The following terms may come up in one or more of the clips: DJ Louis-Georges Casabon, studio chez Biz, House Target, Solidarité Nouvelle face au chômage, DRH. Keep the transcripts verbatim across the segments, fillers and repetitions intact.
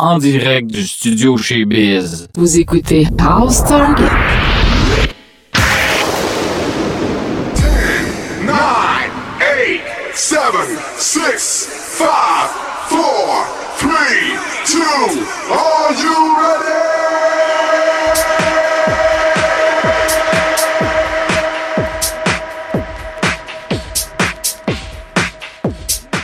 en direct du studio chez Biz. Vous écoutez House Target. ten, nine, eight, seven, six, five, four, three, two, are you ready?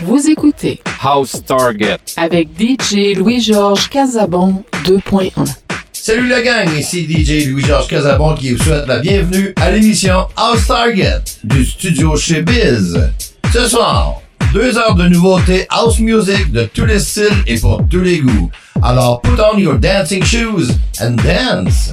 Vous écoutez House Target avec D J Louis-Georges Casabon deux point un. Salut la gang, ici D J Louis-Georges Casabon qui vous souhaite la bienvenue à l'émission House Target du studio chez Biz. Ce soir, deux heures de nouveautés house music de tous les styles et pour tous les goûts. Alors put on your dancing shoes and dance!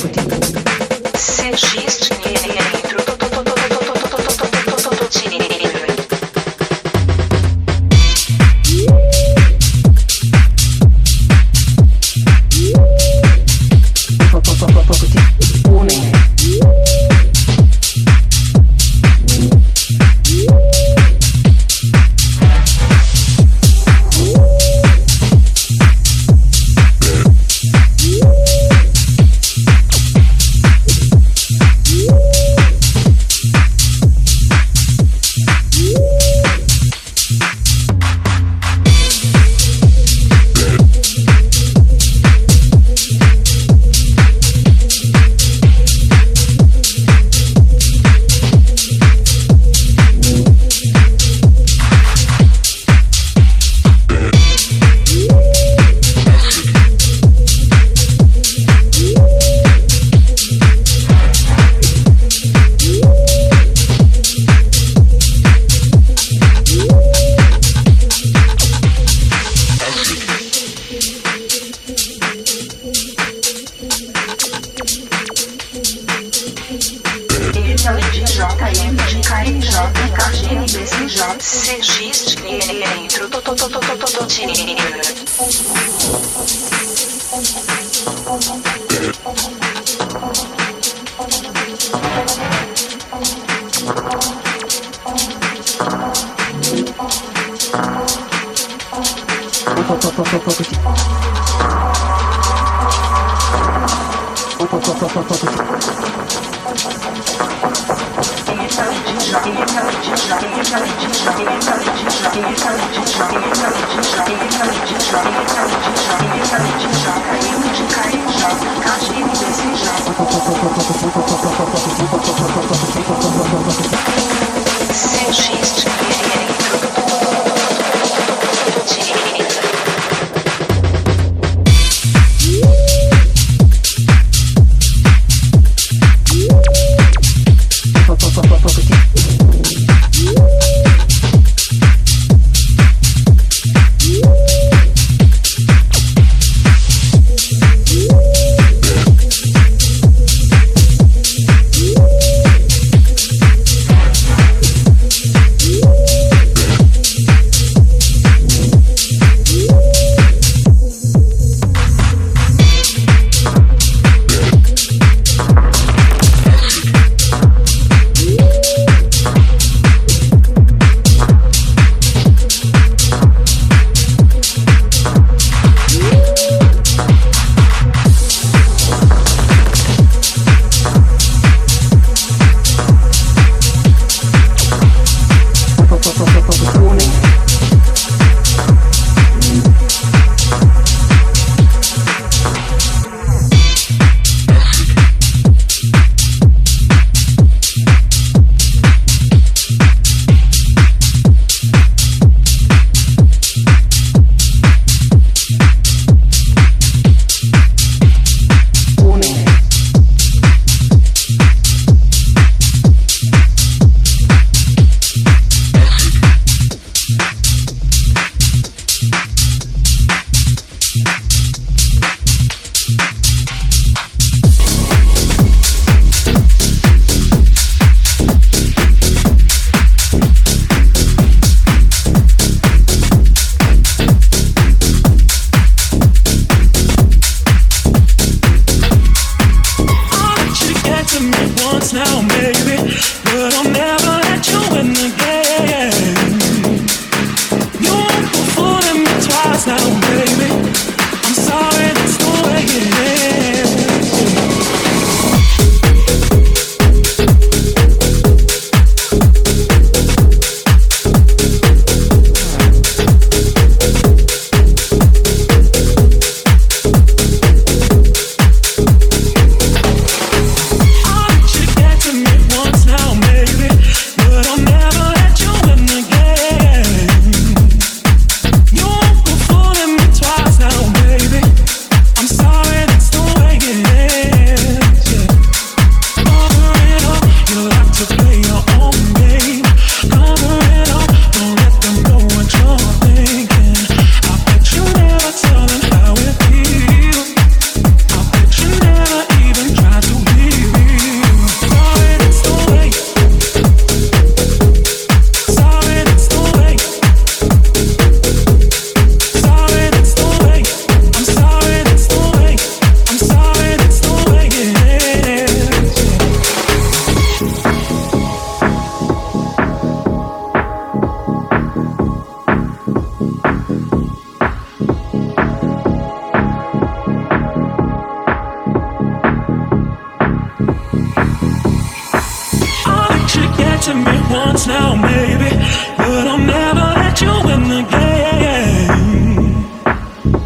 to me once now, maybe, but I'll never let you in the game.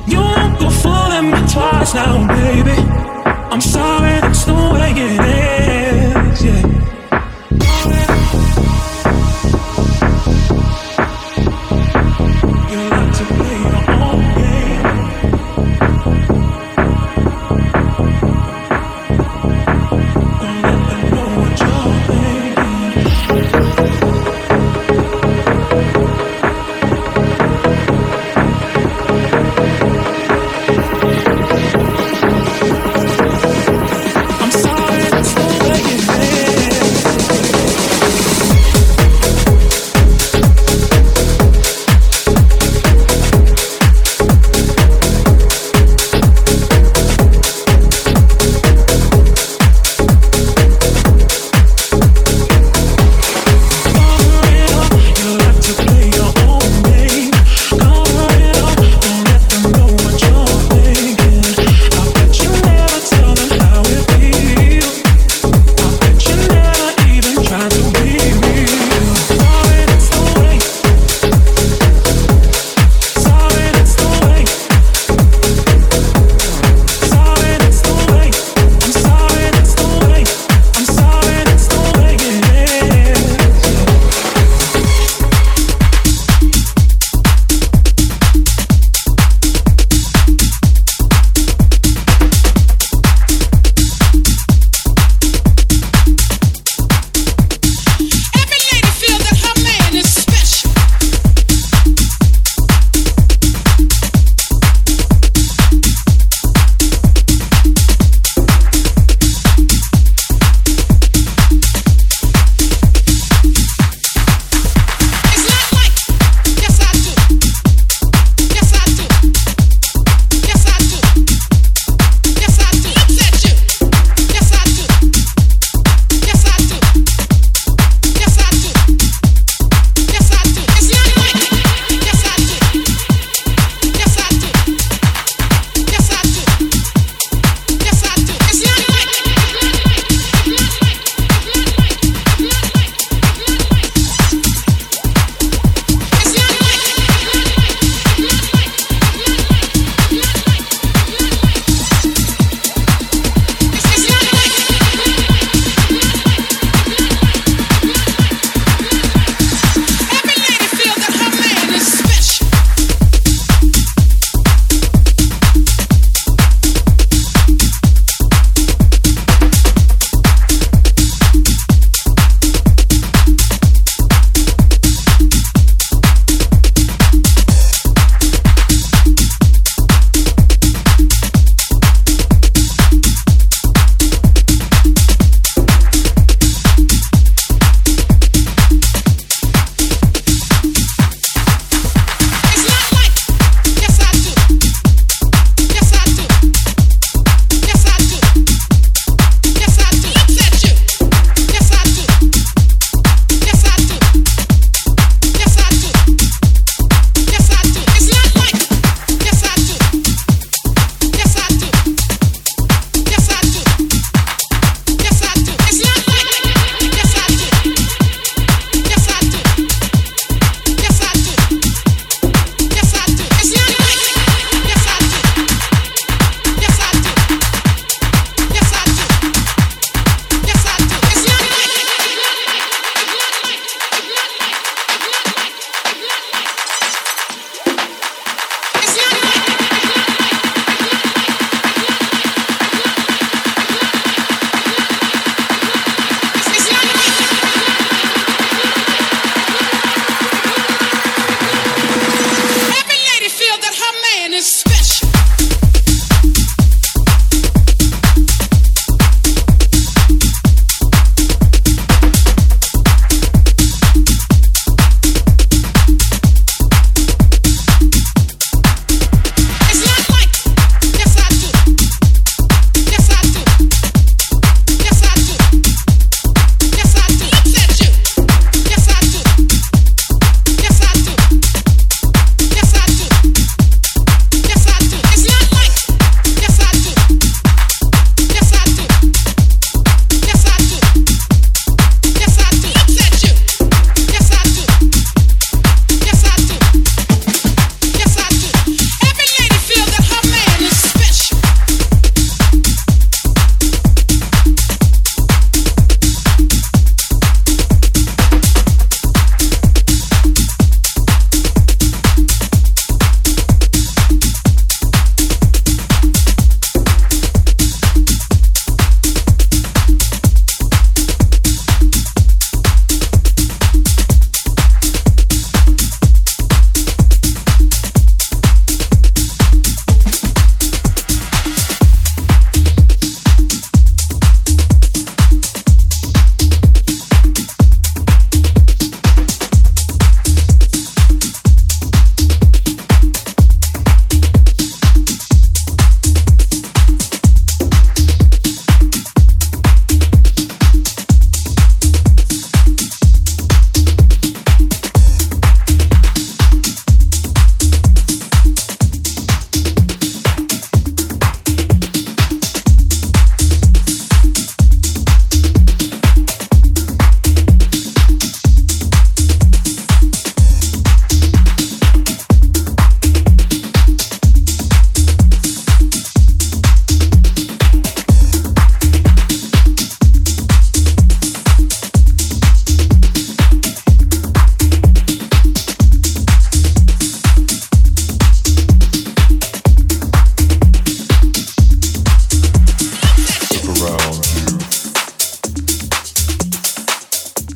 You won't go fooling me twice now, baby. I'm sorry, that's the way it is, yeah.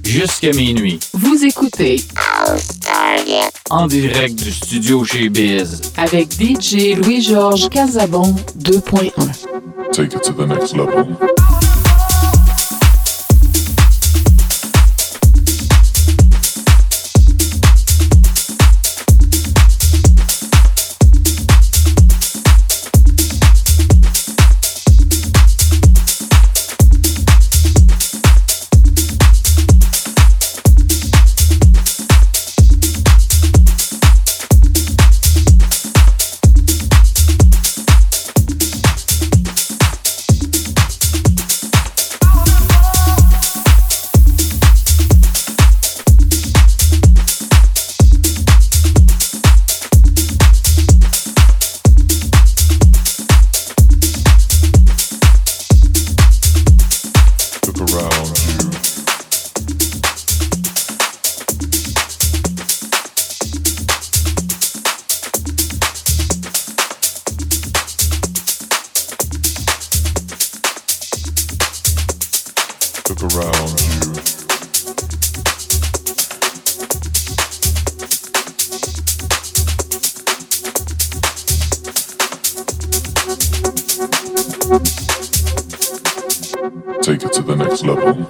jusqu'à minuit. Vous écoutez House Target en direct du studio chez Biz avec D J Louis-Georges Casabon deux point un. Take it to the next level. Take it to the next level.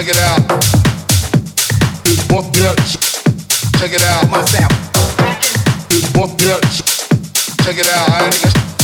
Check it out, check it out. I ain't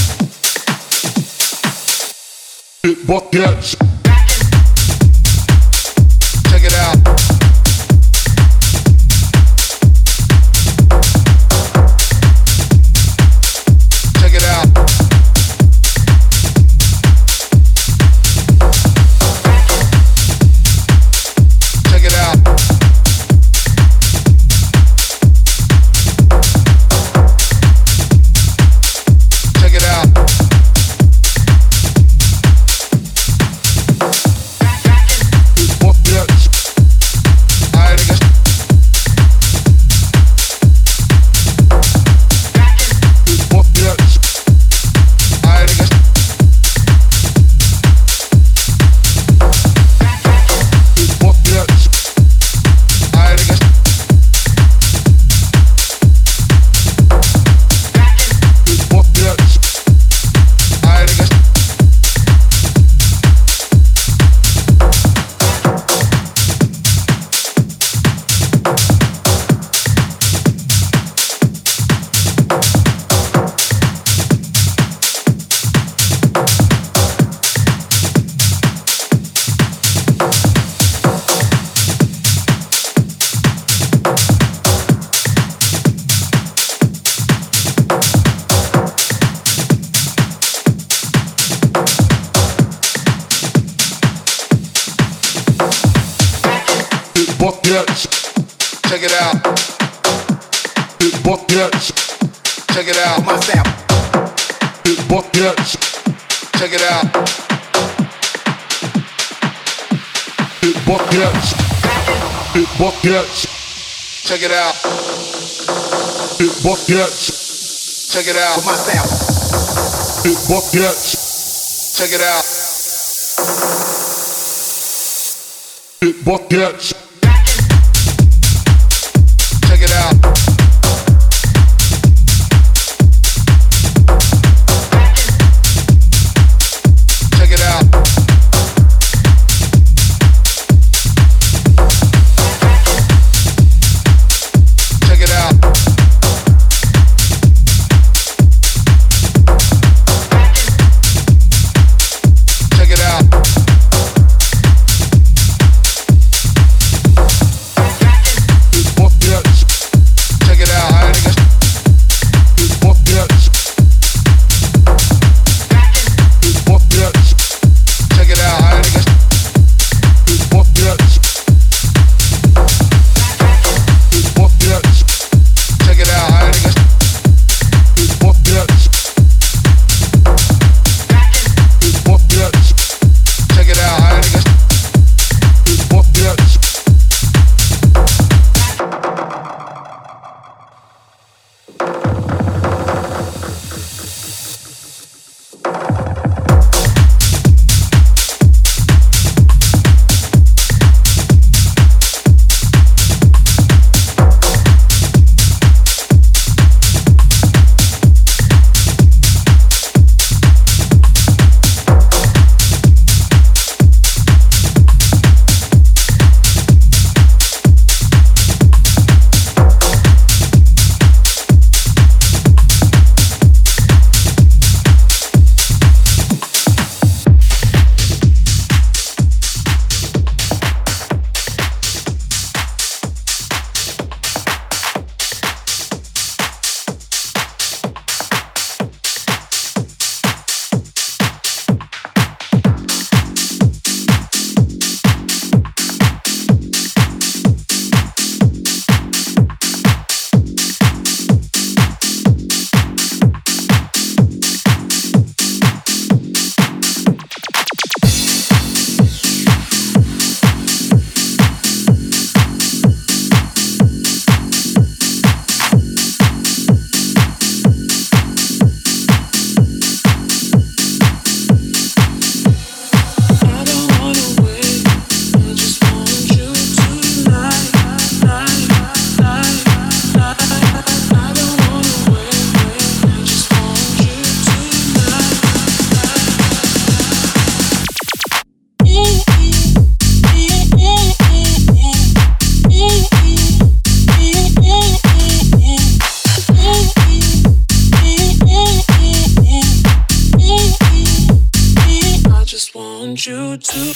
you too.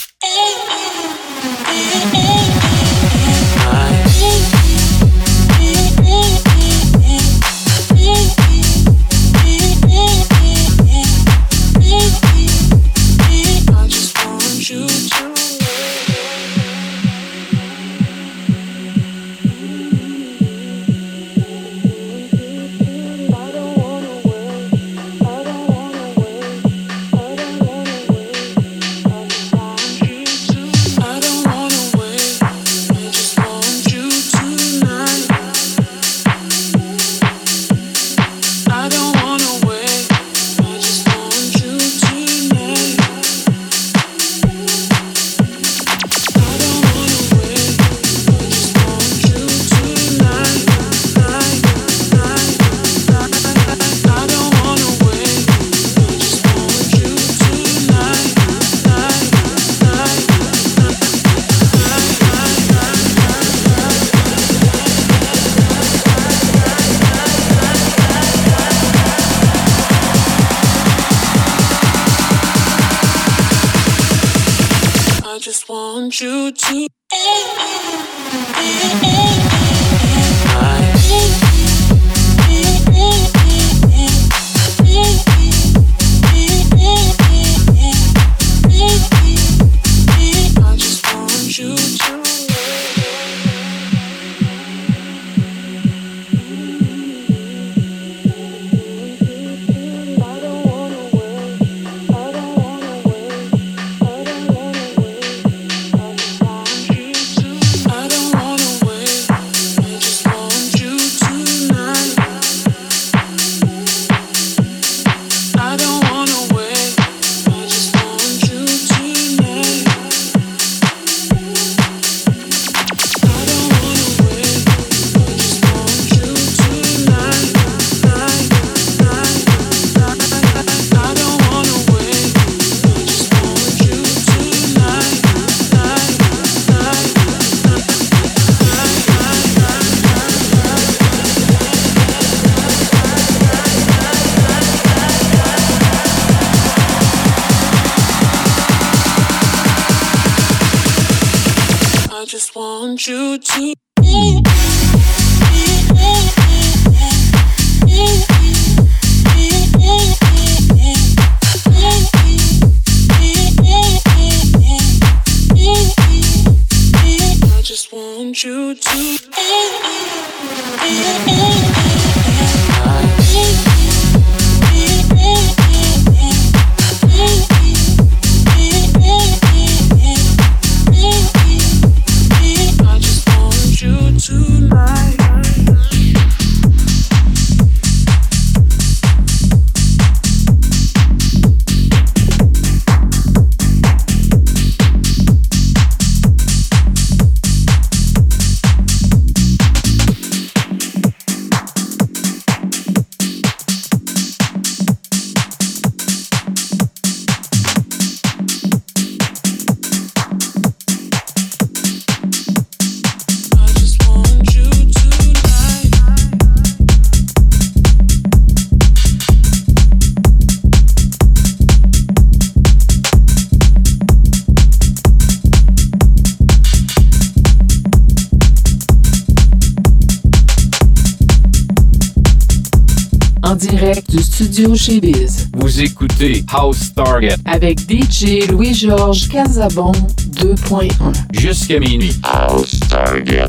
Direct du studio chez Biz. Vous écoutez House Target avec D J Louis-Georges Casabon deux point un. Jusqu'à minuit. House Target.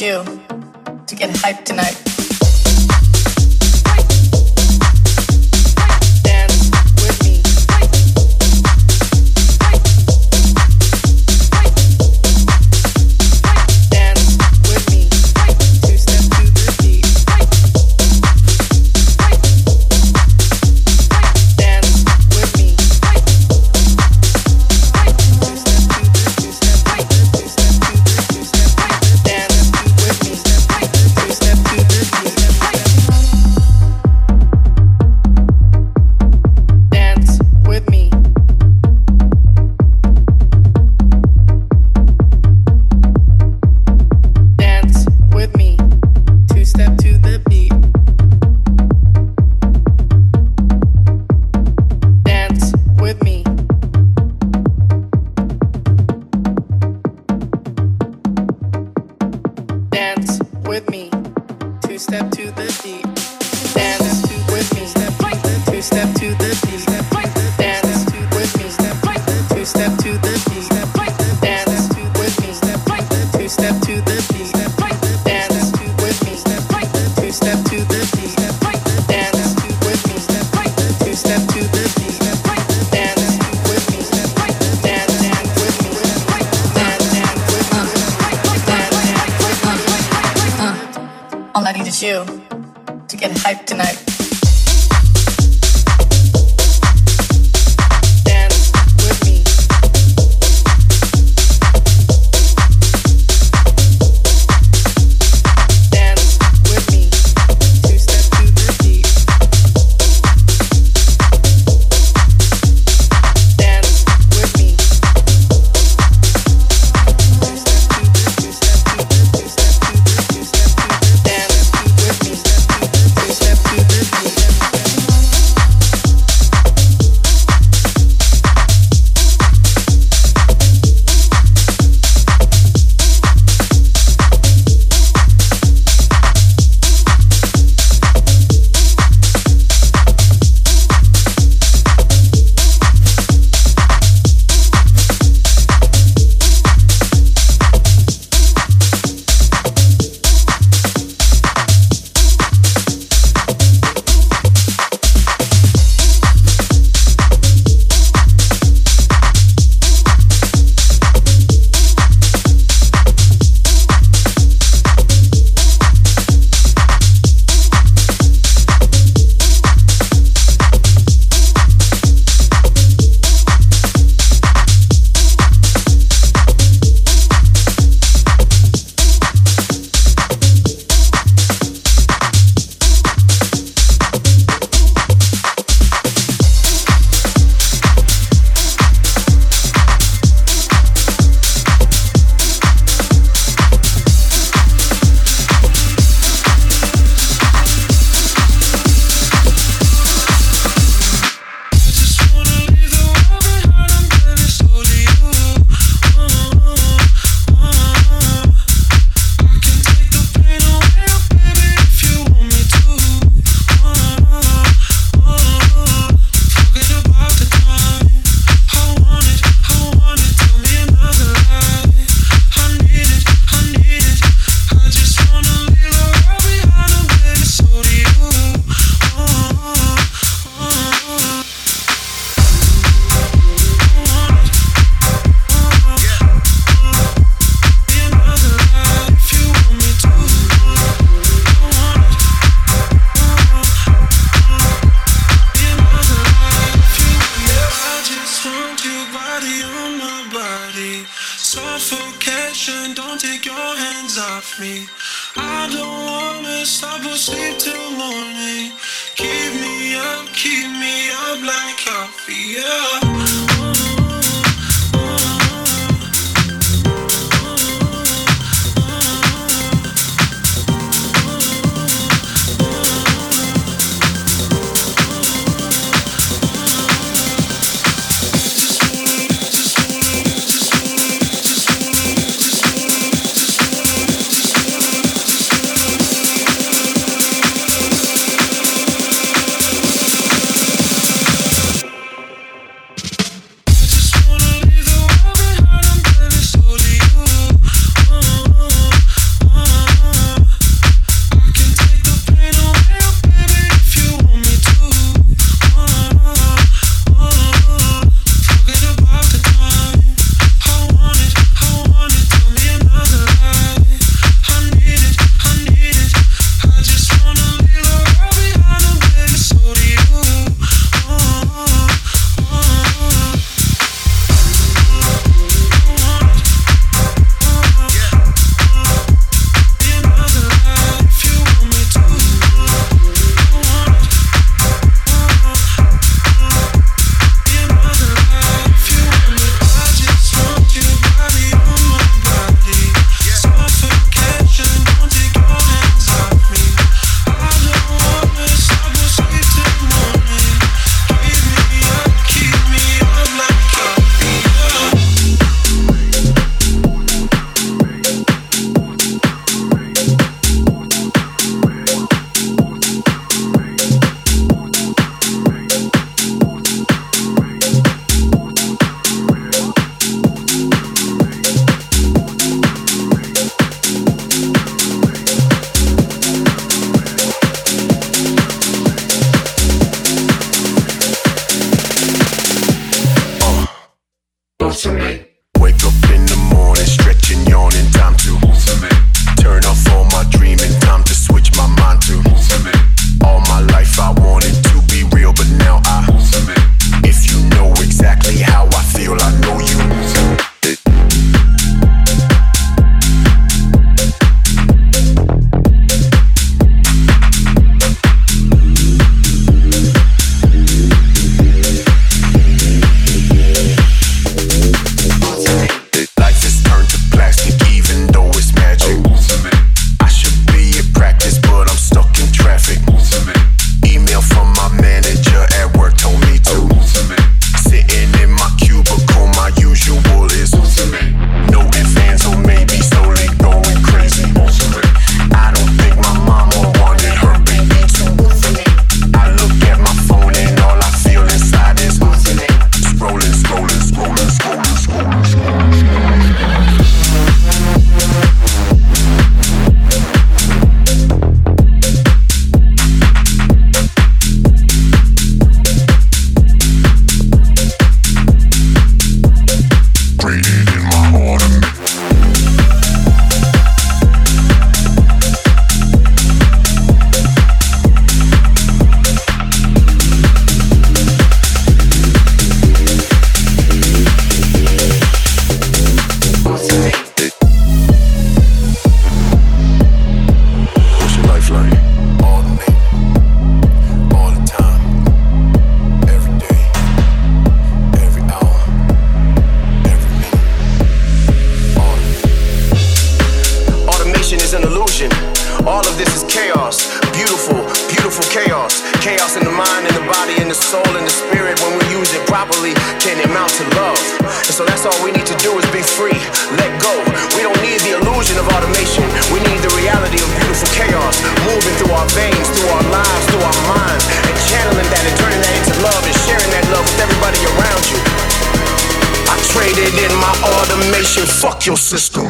want you to get hyped tonight. family can amount to love. And so that's all we need to do is be free, let go. We don't need the illusion of automation. We need the reality of beautiful chaos moving through our veins, through our lives, through our minds, and channeling that and turning that into love and sharing that love with everybody around you. I traded in my automation. Fuck your system.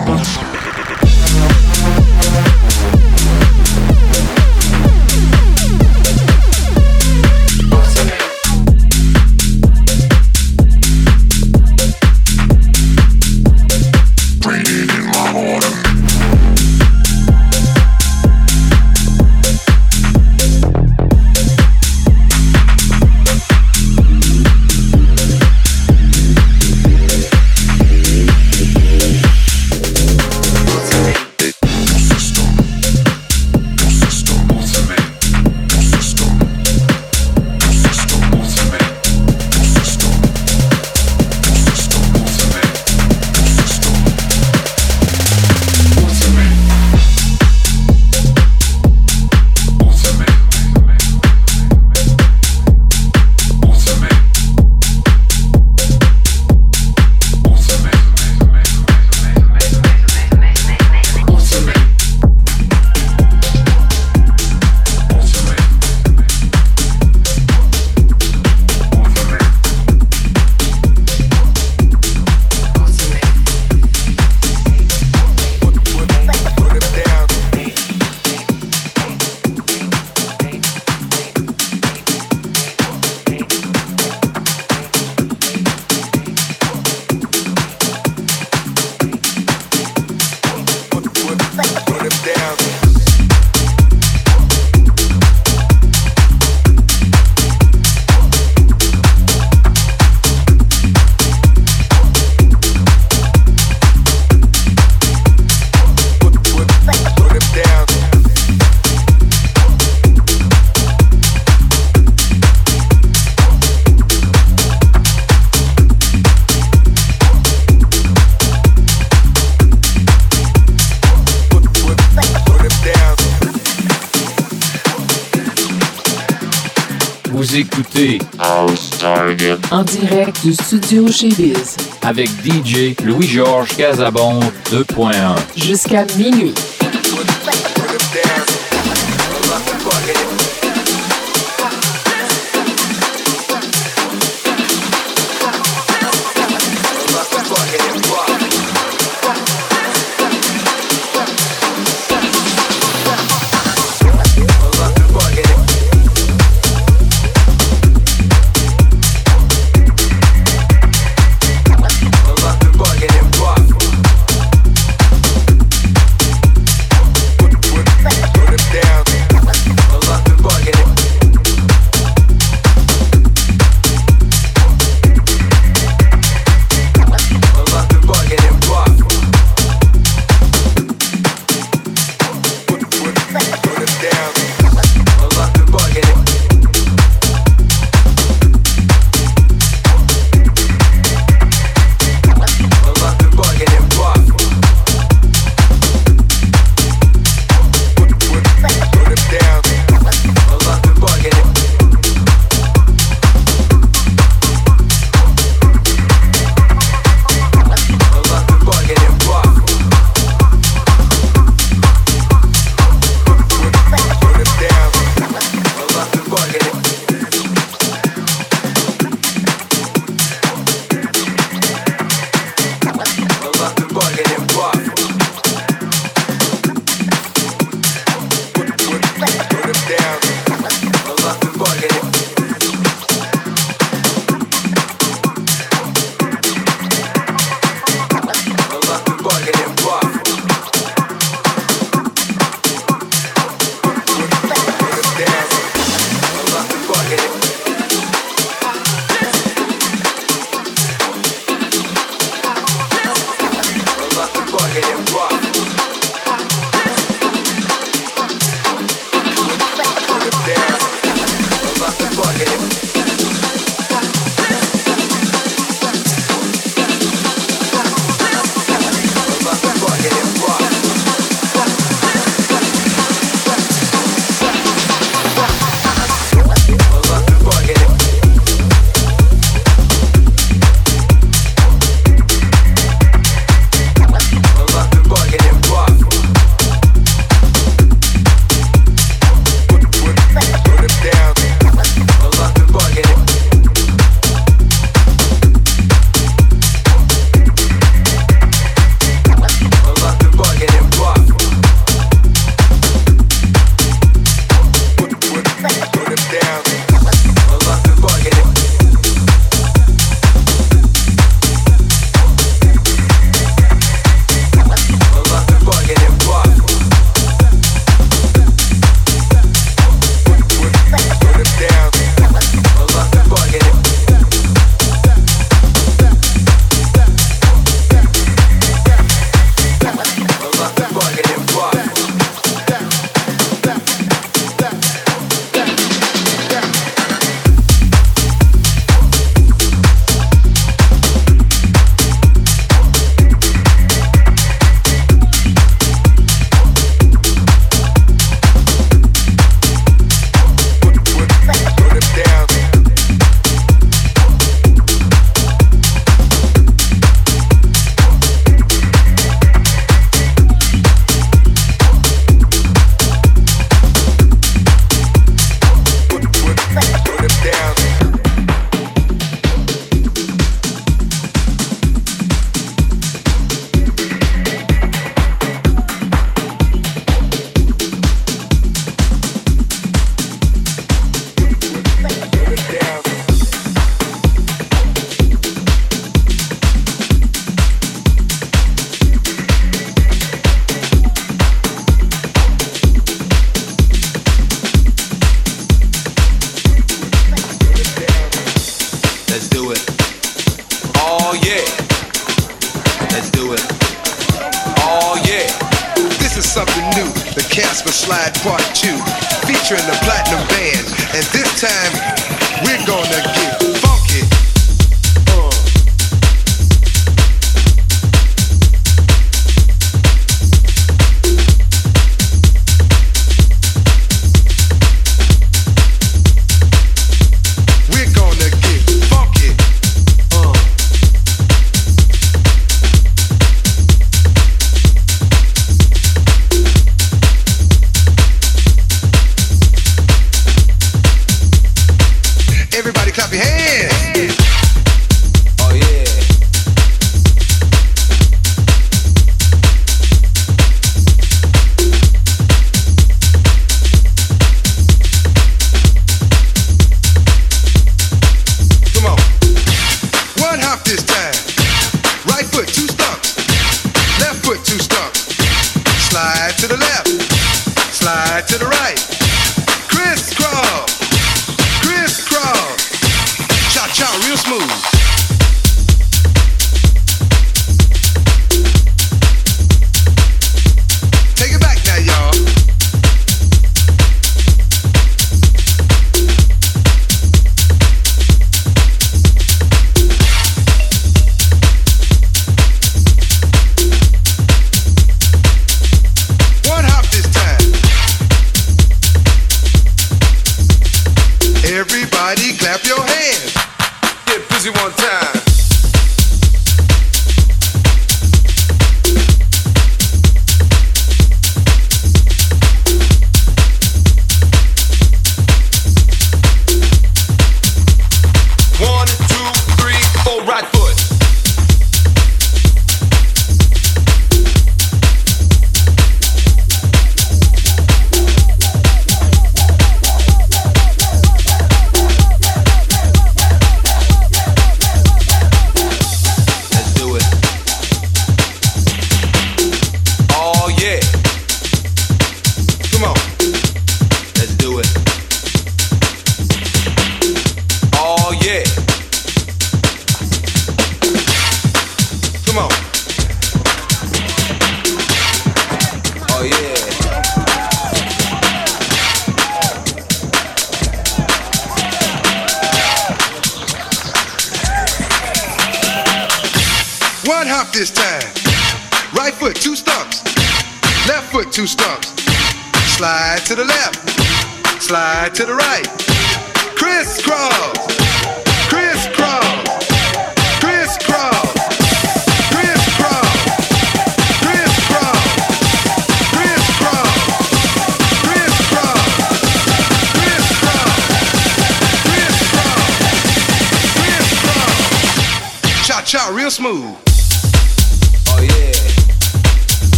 Écoutez House Target en direct du studio chez Biz avec D J Louis-Georges Casabon deux point un jusqu'à minuit. do it. Oh yeah, this is something new. The Casper Slide Part two, featuring the Platinum Band. And this time, we're gonna get funky.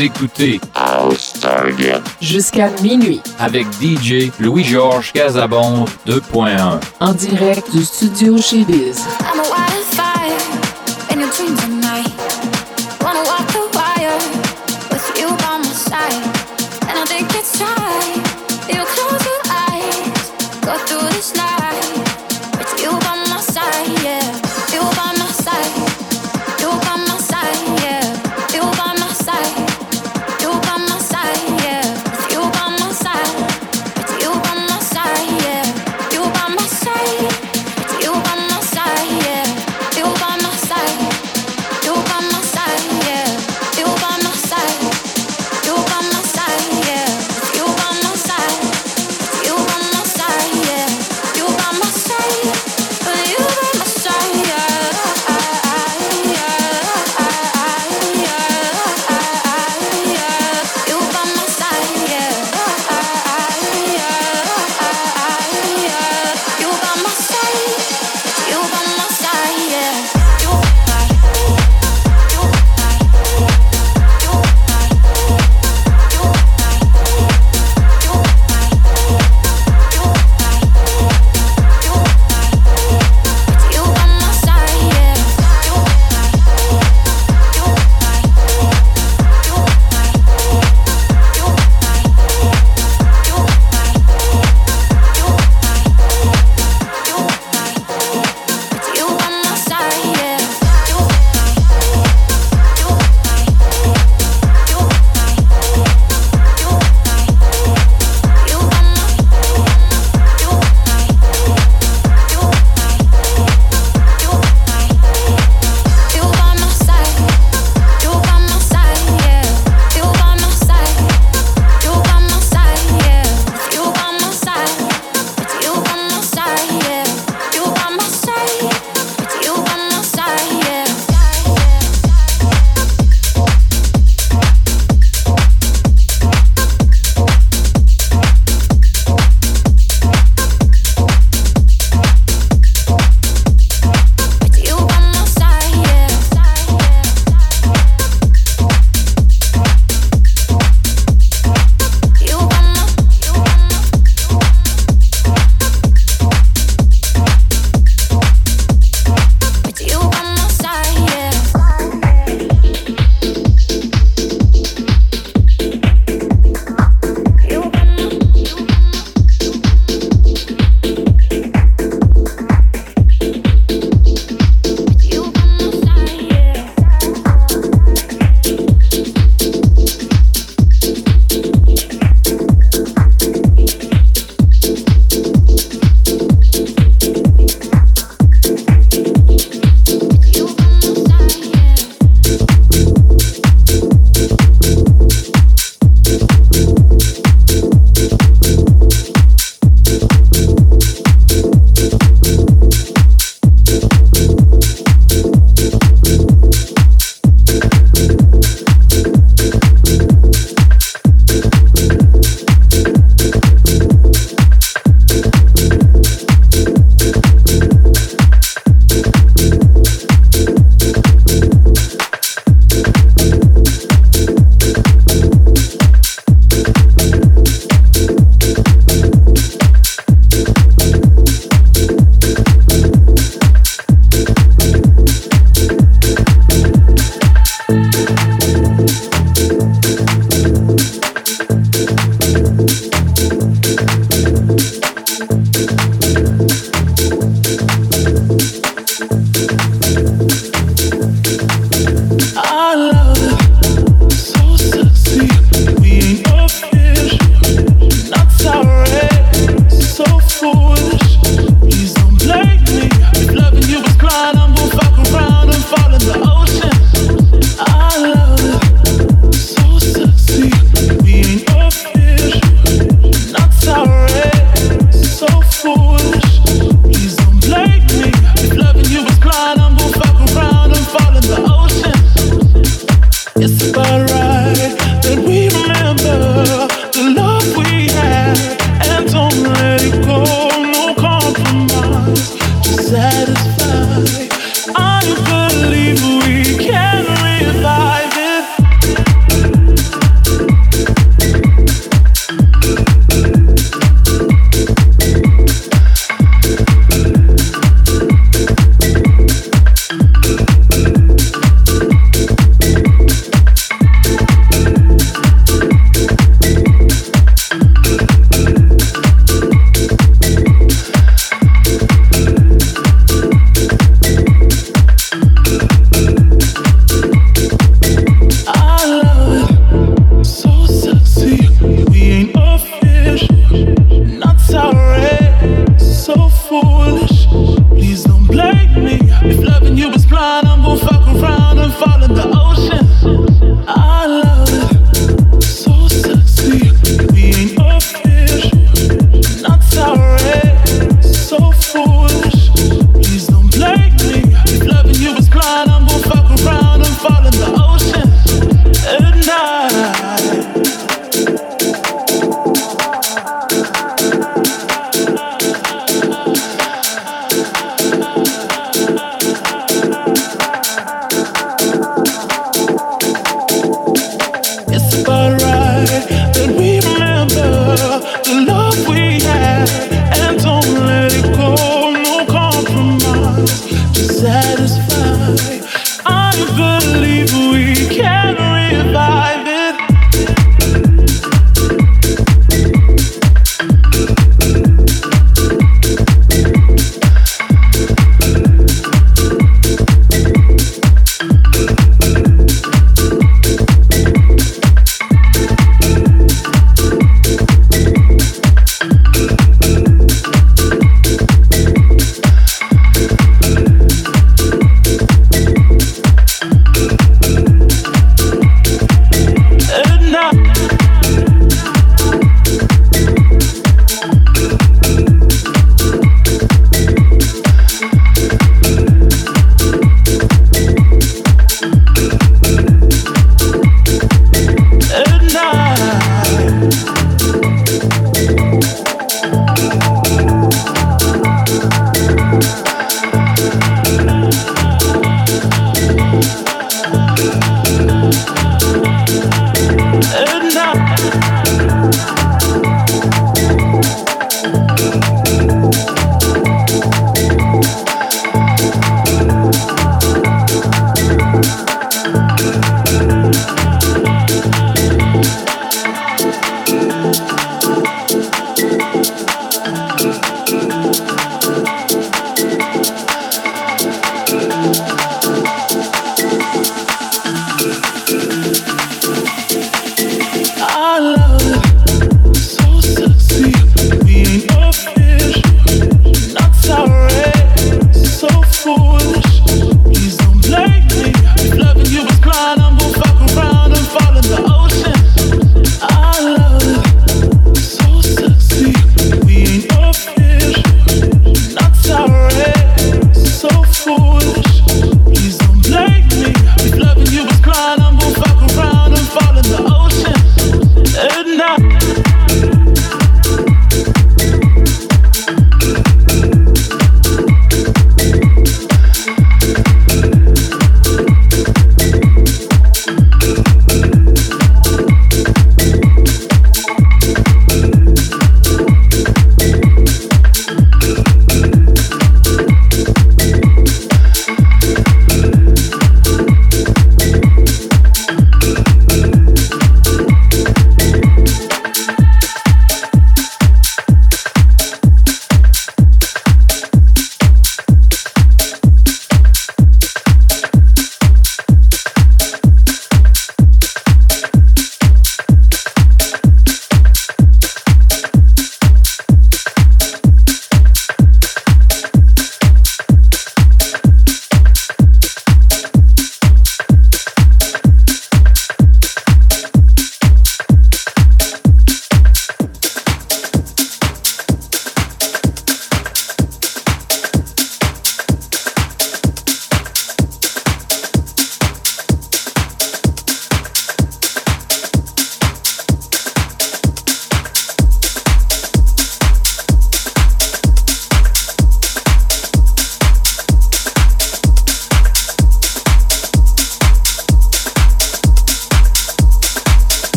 Écoutez House Target jusqu'à minuit avec D J Louis-Georges Casabon deux point un en direct du studio chez Biz. Yeah.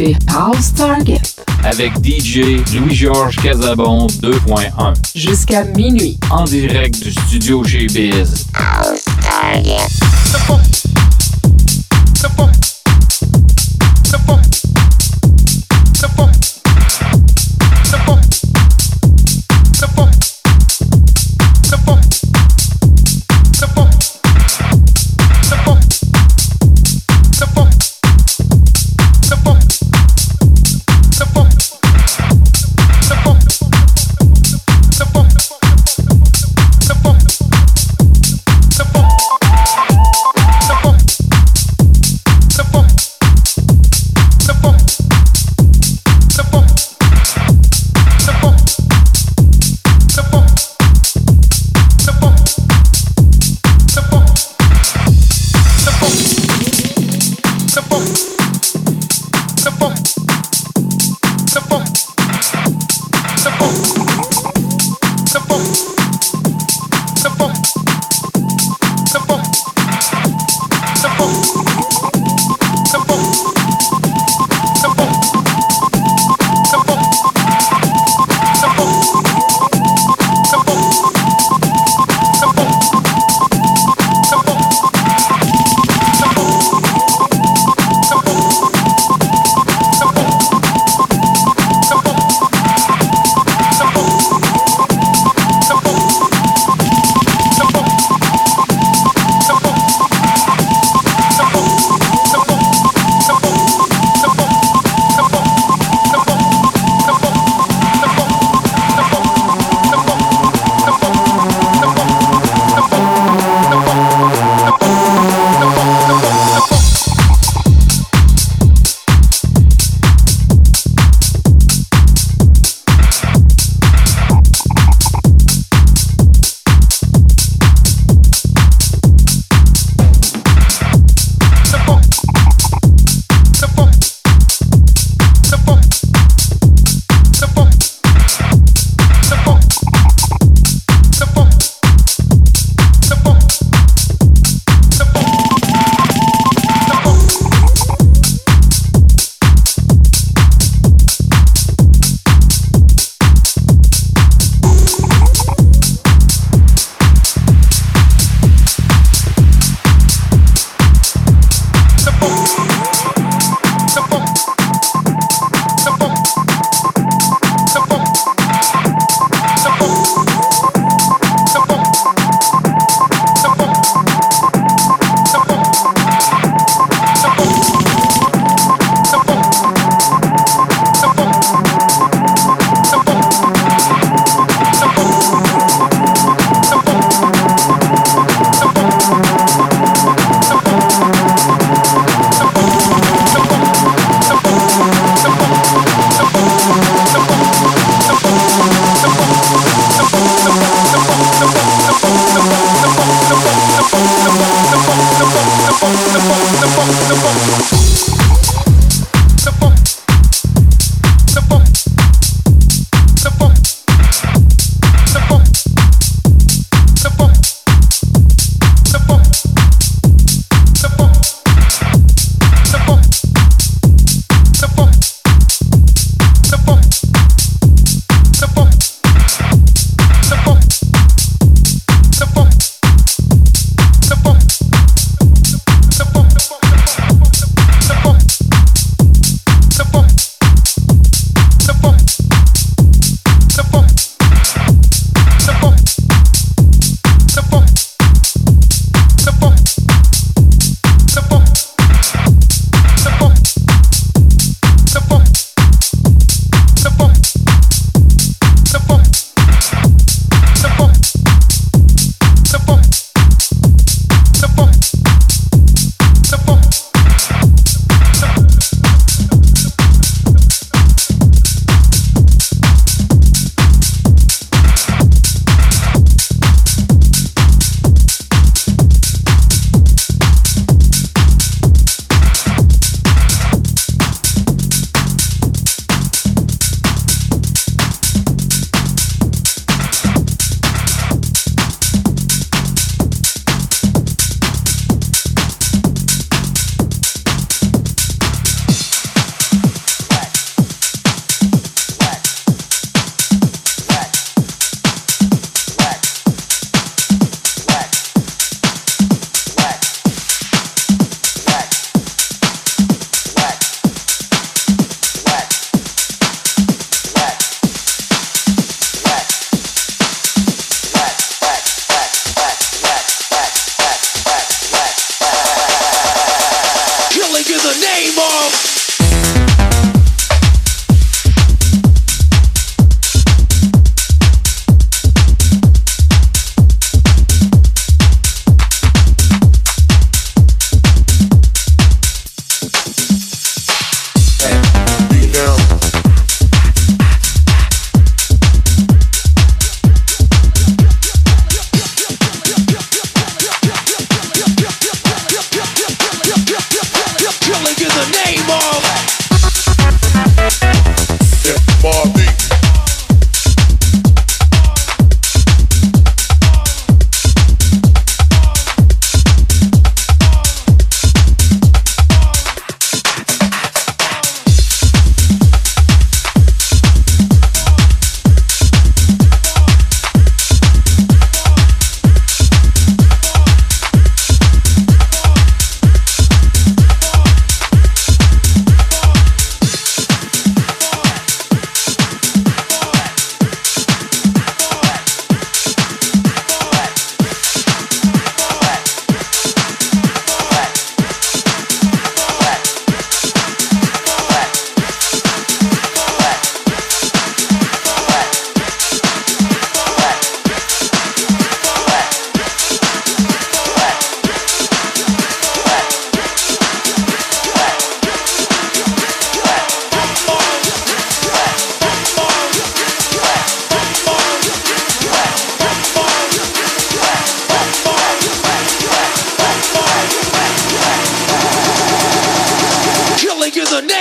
écoutez House Target avec D J Louis-Georges Casabon deux point un jusqu'à minuit en direct du studio chez Biz. House Target.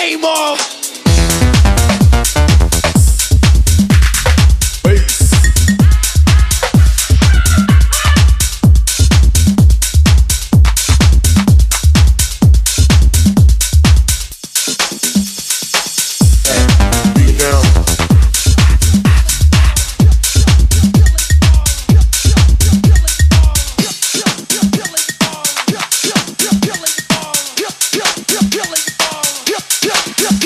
name off. Yeah.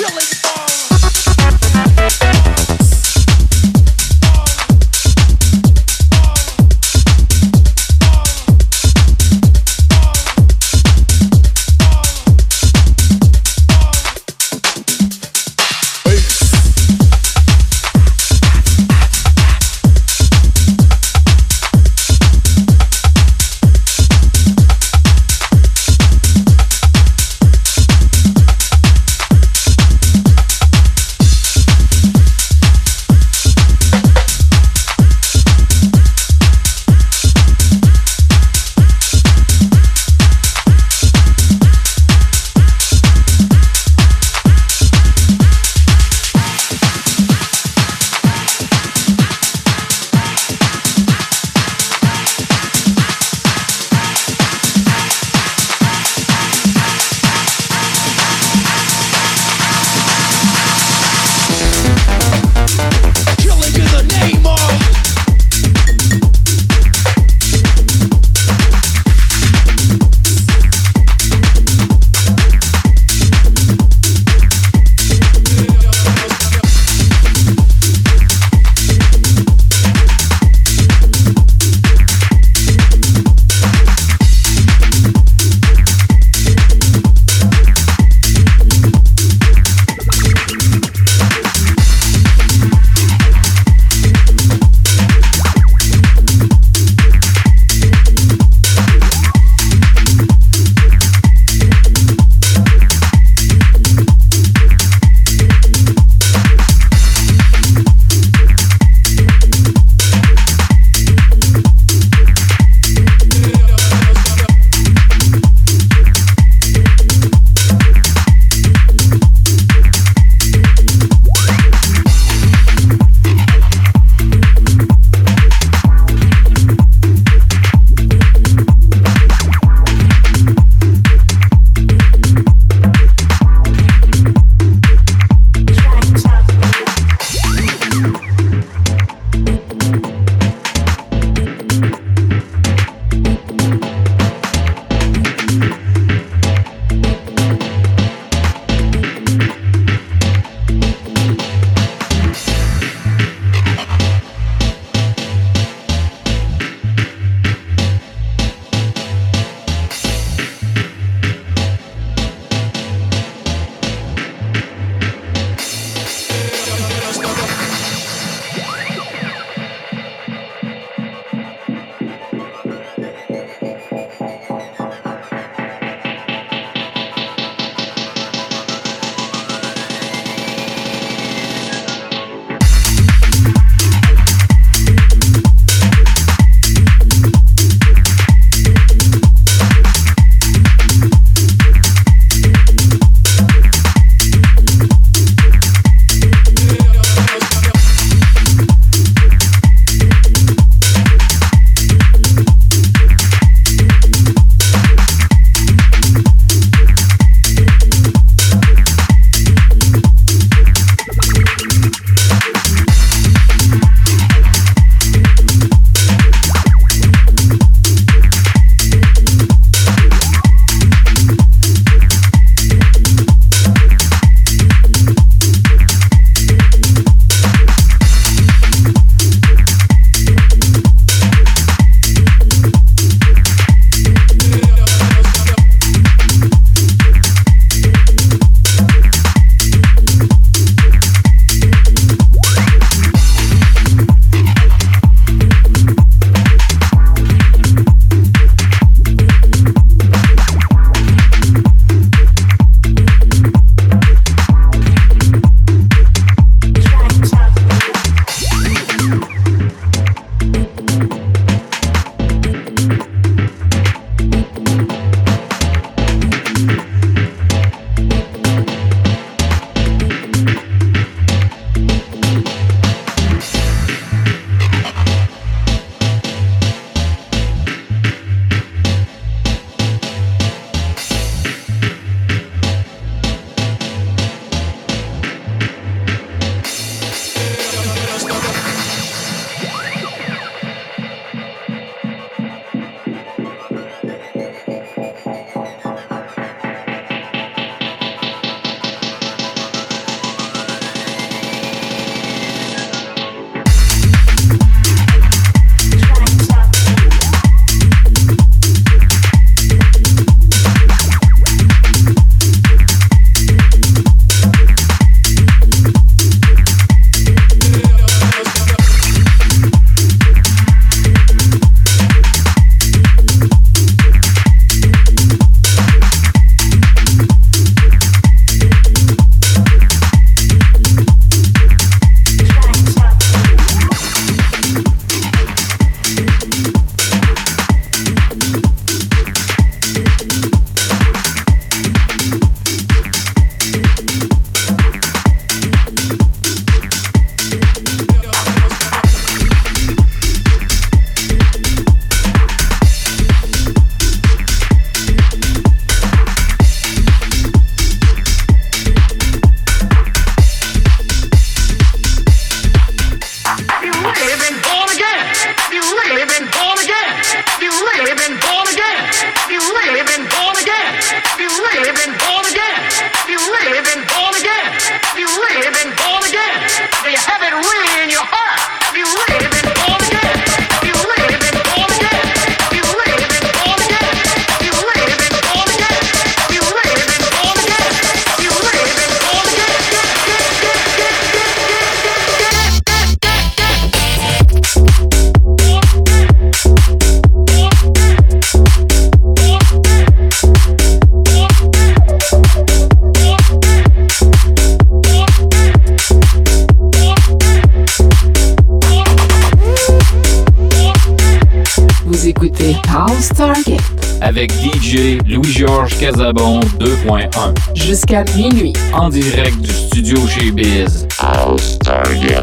avec D J Louis-Georges Casabon deux point un. Jusqu'à minuit. En direct du studio chez Biz. House Target.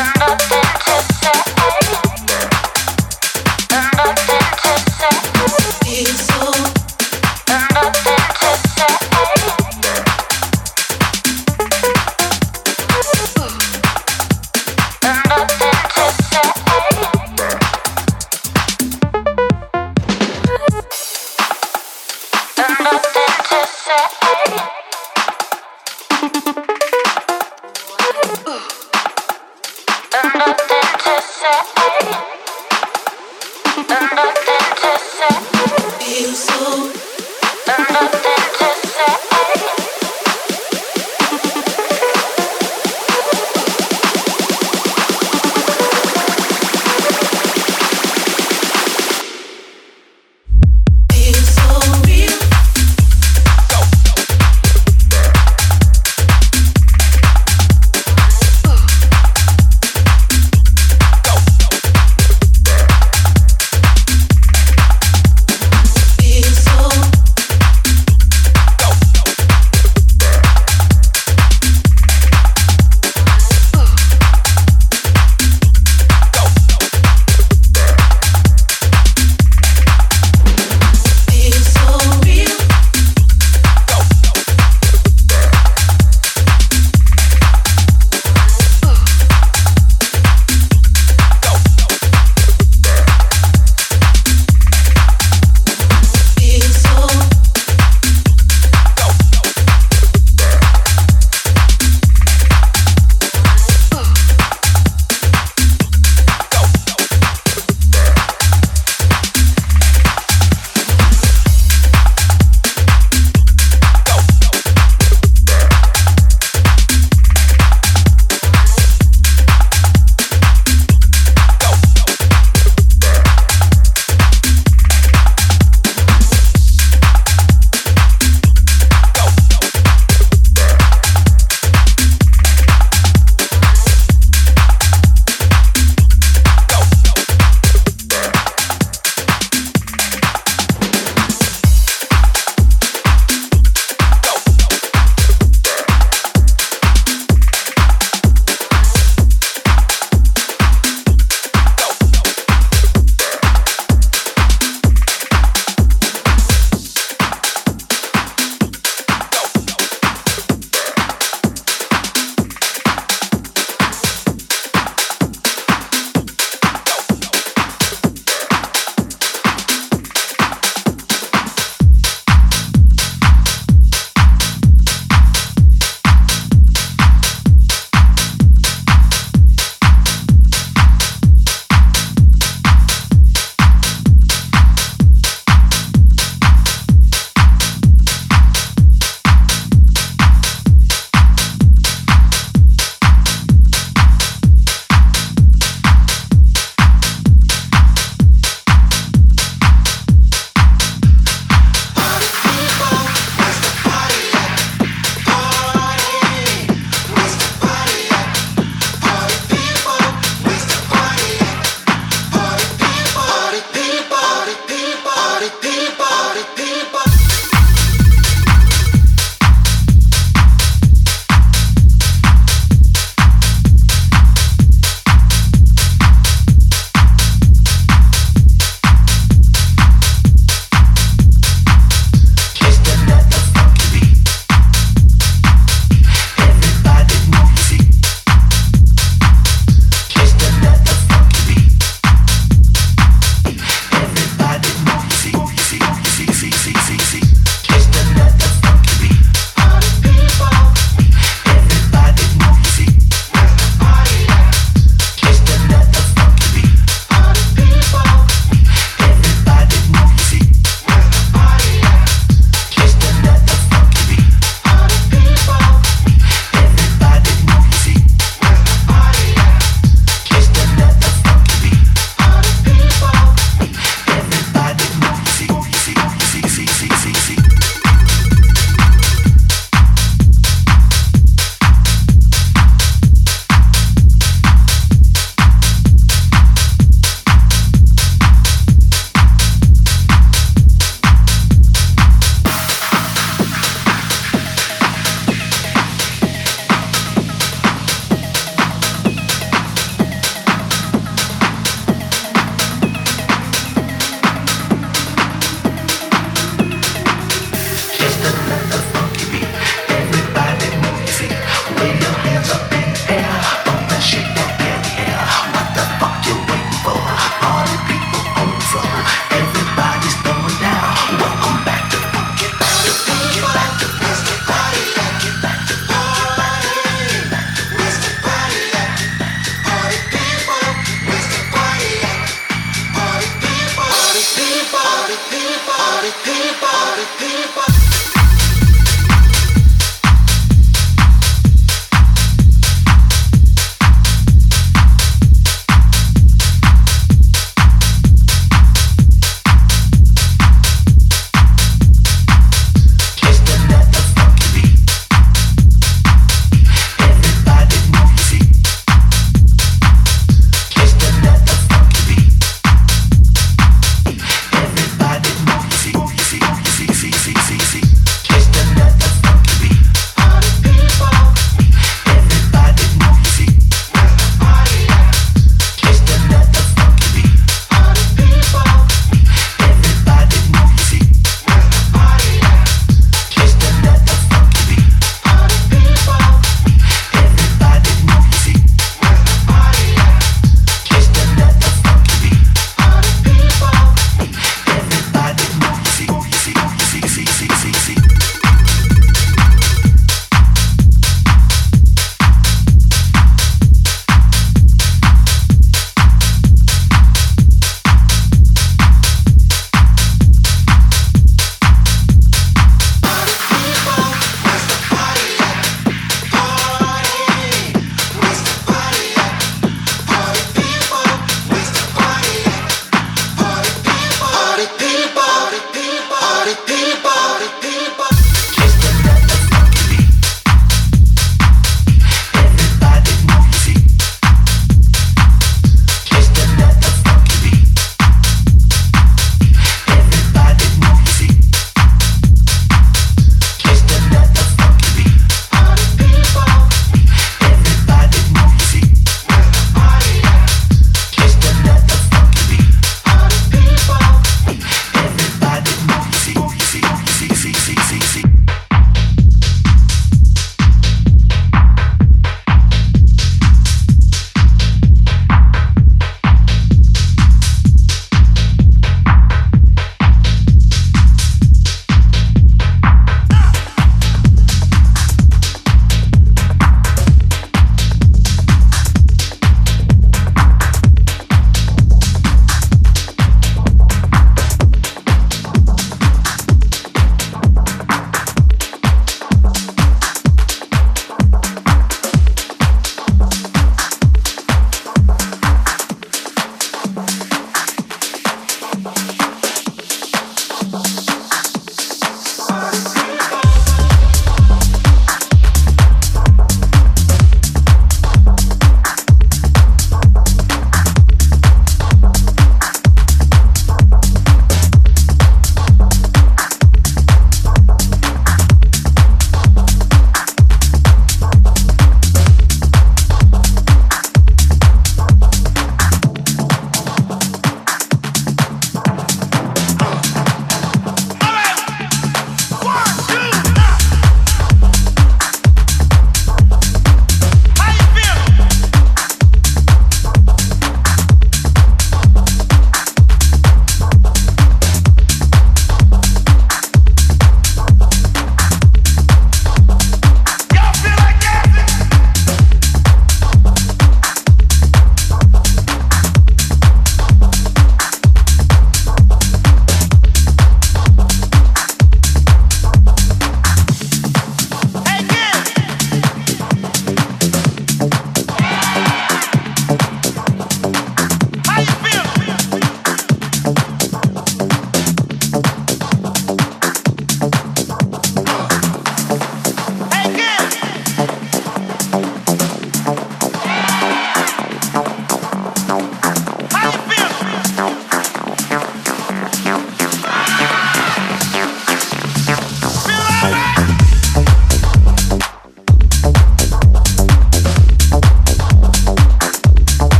So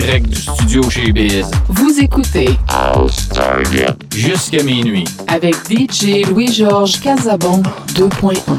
direct du studio chez Biz. Vous écoutez House Target jusqu'à minuit avec D J Louis-Georges Casabon deux point un.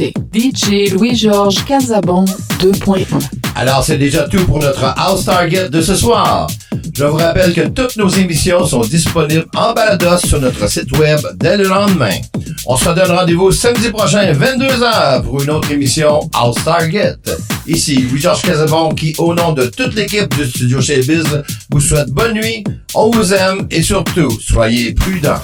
écoutez D J Louis-Georges Casabon deux point un. Alors, c'est déjà tout pour notre House Target de ce soir. Je vous rappelle que toutes nos émissions sont disponibles en balados sur notre site web dès le lendemain. On se donne rendez-vous samedi prochain, vingt-deux heures, pour une autre émission House Target. Ici Louis-Georges Casabon qui, au nom de toute l'équipe du studio chez Biz, vous souhaite bonne nuit, on vous aime et surtout, soyez prudents.